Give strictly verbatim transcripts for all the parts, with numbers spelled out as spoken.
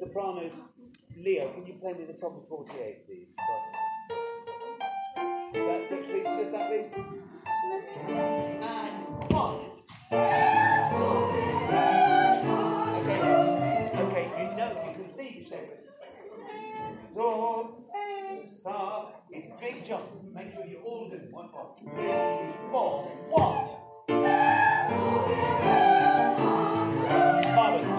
sopranos. Leo, can you play me the top of forty-eight, please? That's it, please. Just that, please. And one. Okay. Okay, you know, you can see the shape. So, stop. It's big jumps. Make sure you all do one fast. Three, four, one.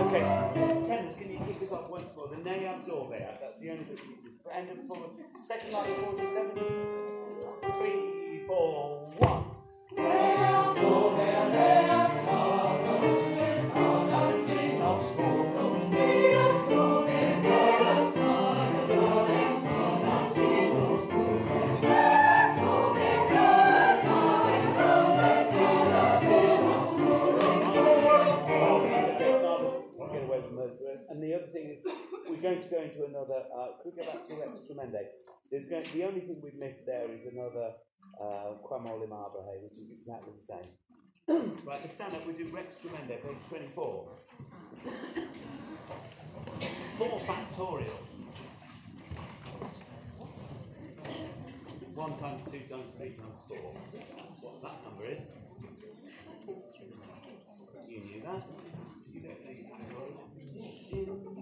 Okay. Tenors, can you pick this up once more? The ne absorbe. That's the only bit you can do. And then forward. Second line of forty-seven. Three, four, one. Ne absorbe, ne absorbe. And the other thing is, we're going to go into another, uh, could we go back to Rex Tremendae? There's going to, the only thing we've missed there is another uh, Quamolimarbohe, which is exactly the same. Right, let's stand up, we do Rex Tremendae, page twenty-four. Four factorial. One times two times three times four. That's what that number is. You knew that. You don't know you have to worry.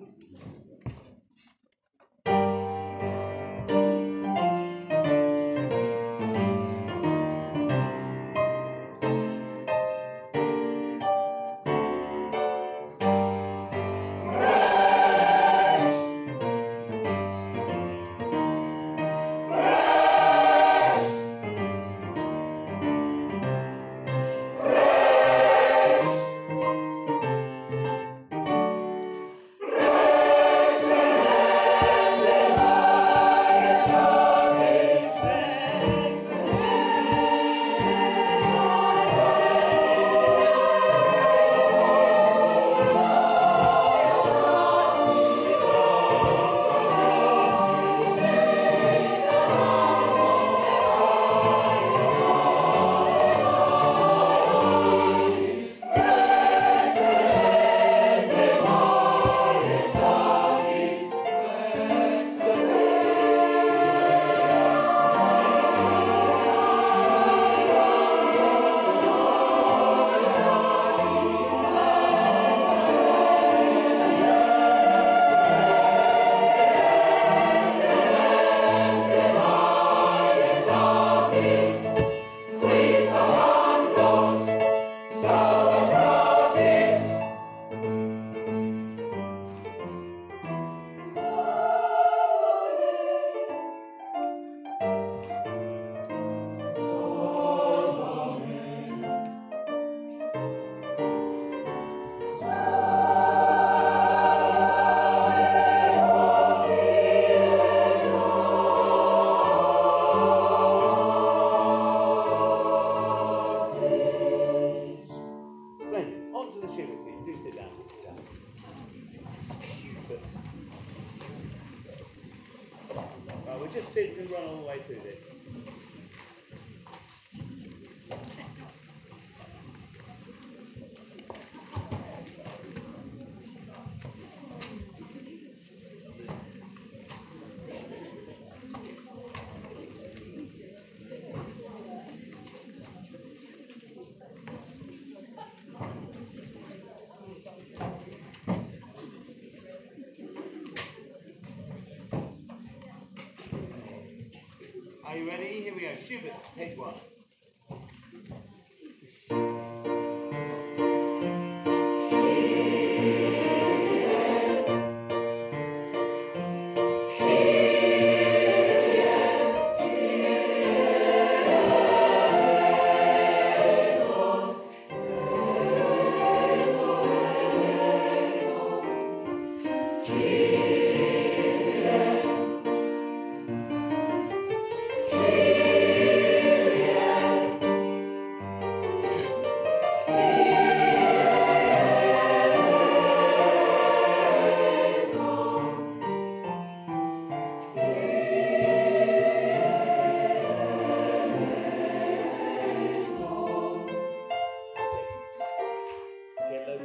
Are you ready? Here we go. Schubert, page one.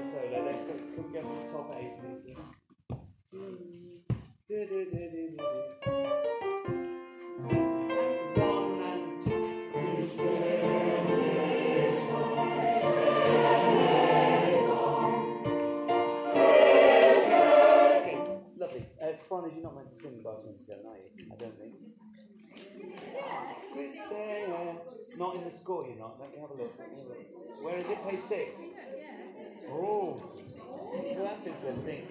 Solo. Let's go. Can we go to the top eight, please? Lovely. Uh, Spawn, you're not meant to sing by twenty-seven, are you? I don't think. Not in the score, you're not. Let me have a look. Where is it? Page six. Oh, well, that's interesting.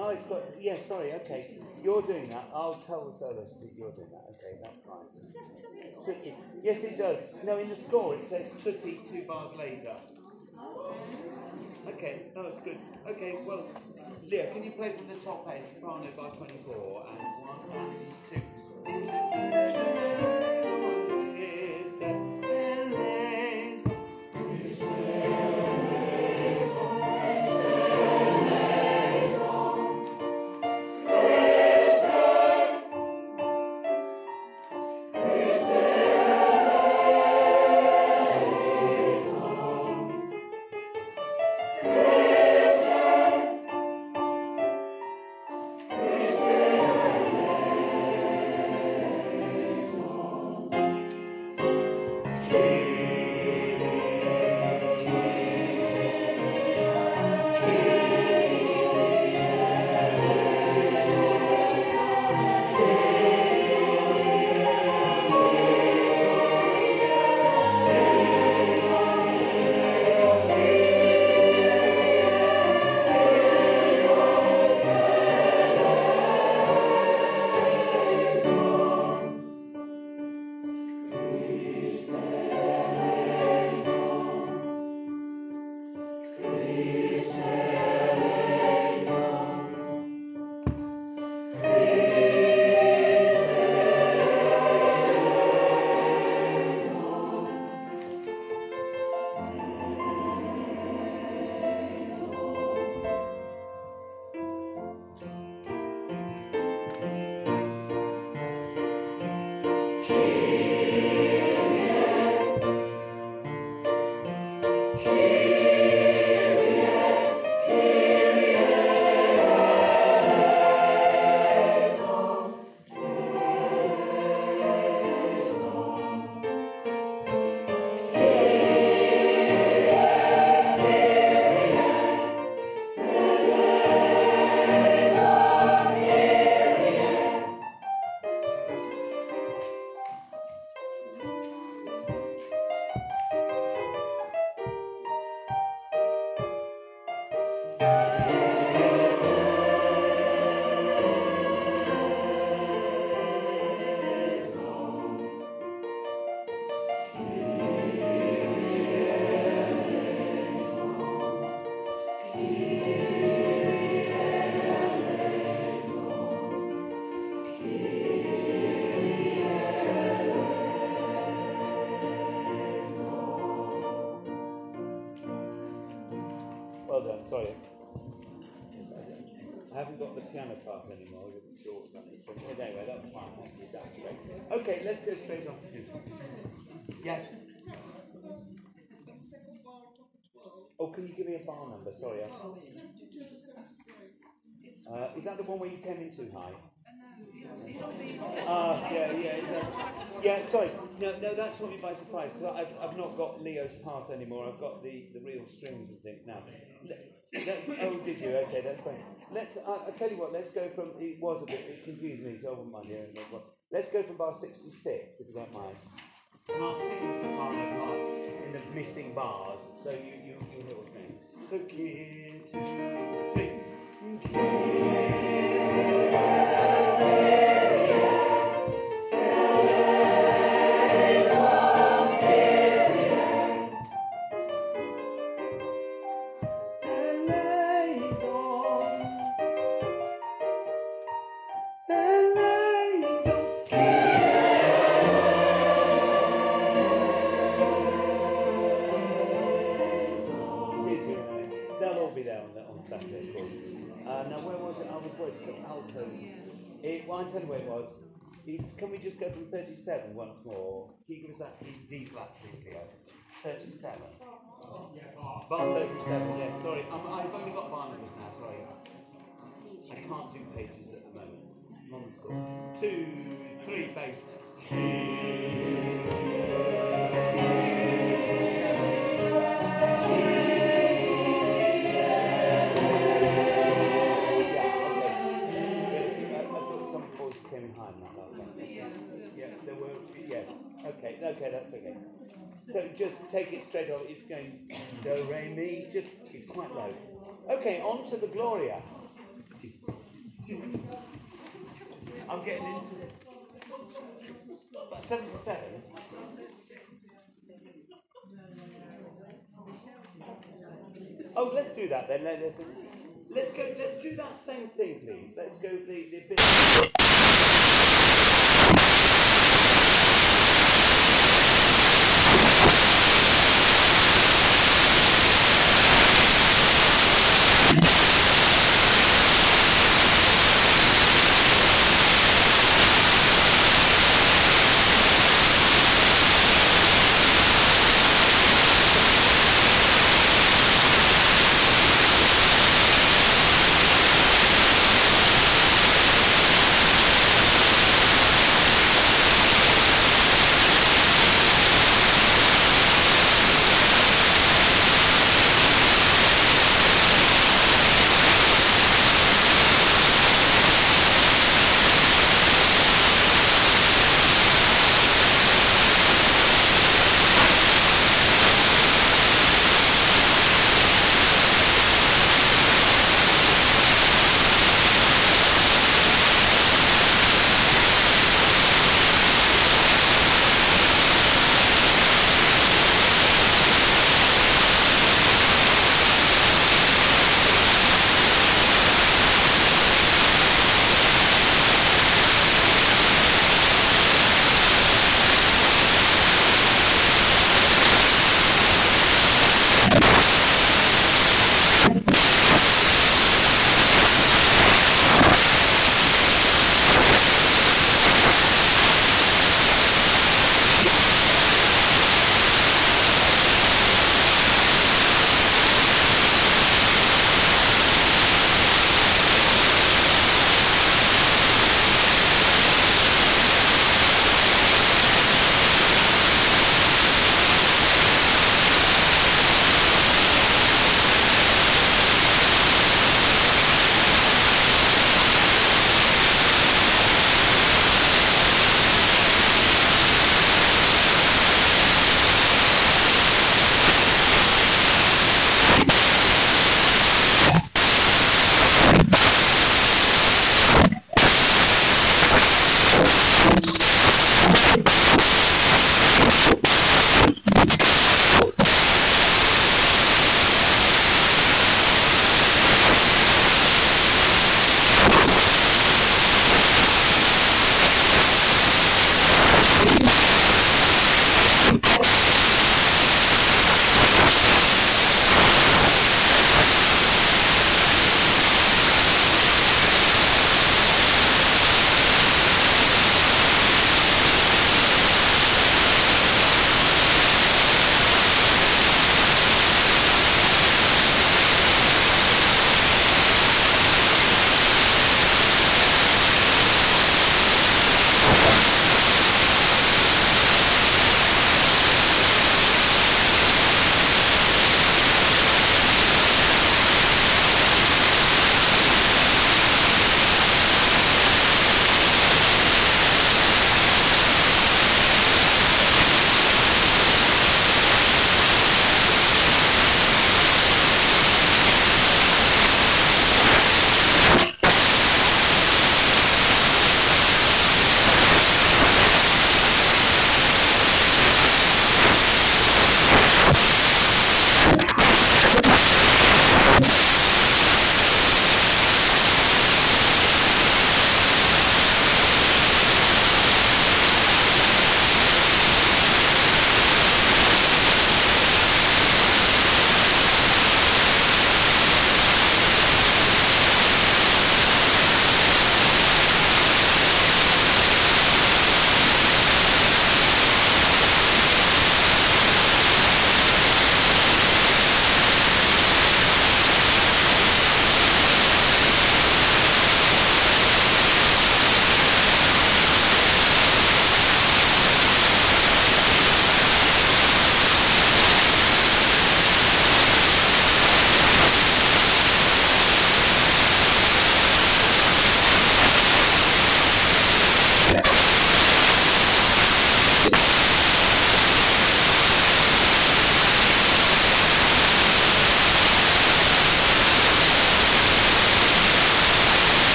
Oh, it's got. Yeah, sorry. Okay, you're doing that. I'll tell the soloist that you're doing that. Okay, that's fine. Tutti. Yes, it does. No, in the score it says tutti two bars later. Okay, no, it's good. Okay, well, Leah, can you play from the top A, soprano bar twenty-four, and one and two. Is that? Sorry, I haven't got the piano part anymore. I wasn't sure what that is. So anyway, that was fine. Thank you. That was great. Okay, let's go straight on to yes. Oh, can you give me a bar number? Sorry. Uh, is that the one where you came in too high? Ah, uh, yeah, yeah, no. yeah. Sorry, no, no, that took me by surprise because I've, I've not got Leo's part anymore. I've got the, the real strings and things now. Let's, oh, did you? Okay, that's fine. Let's. I, I tell you what. Let's go from. It was a bit. It confused me, so I wouldn't mind hearing that. Let's go from bar sixty-six, if you don't mind. And I'll sing the soprano part in the missing bars, so you you you hear what's going. So key, two, three, key. Can we just go from thirty-seven once more? Can you give us that D flat, please, Leo? thirty-seven. Oh, yeah, bar. Bar thirty-seven, yes, yeah, sorry. I'm, I've only got bar numbers now, sorry. I can't do pages at Ones, two, three, bass. Okay, okay, that's okay. So just take it straight off. It's going do, re, mi. Just, it's quite low. Okay, on to the Gloria. I'm getting into about seven to seven. Oh, let's do that then. Let's let's go. Let's do that same thing, please. Let's go the the bit.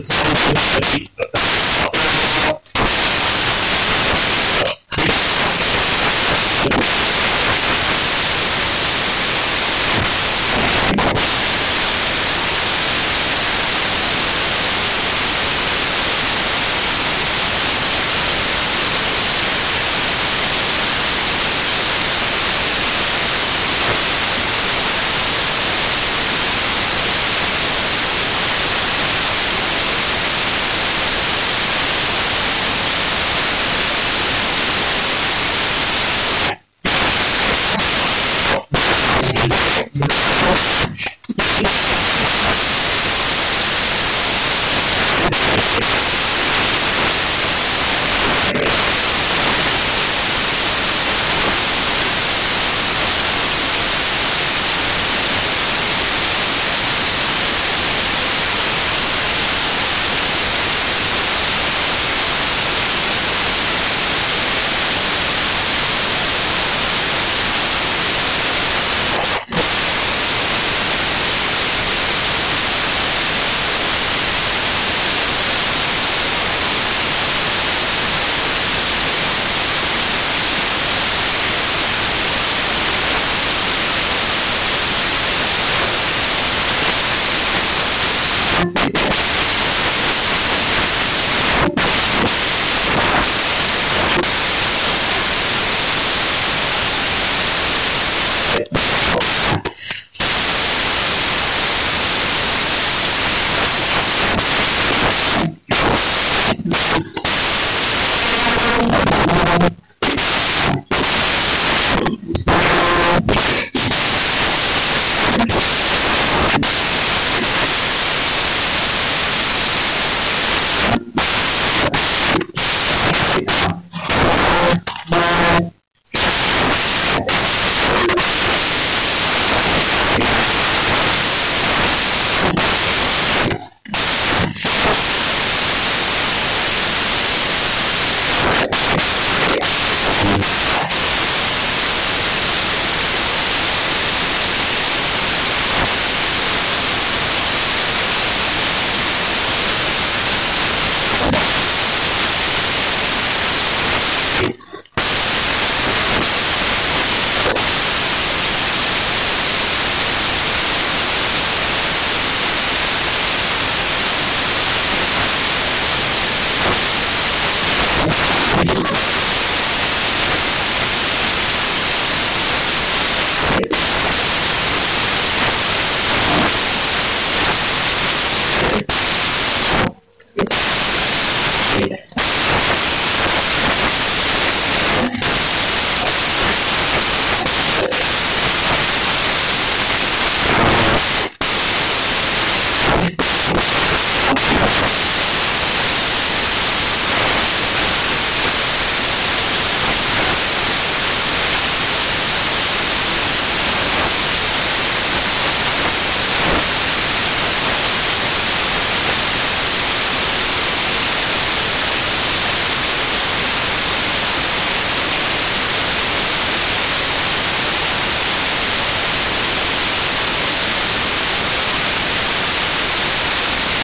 the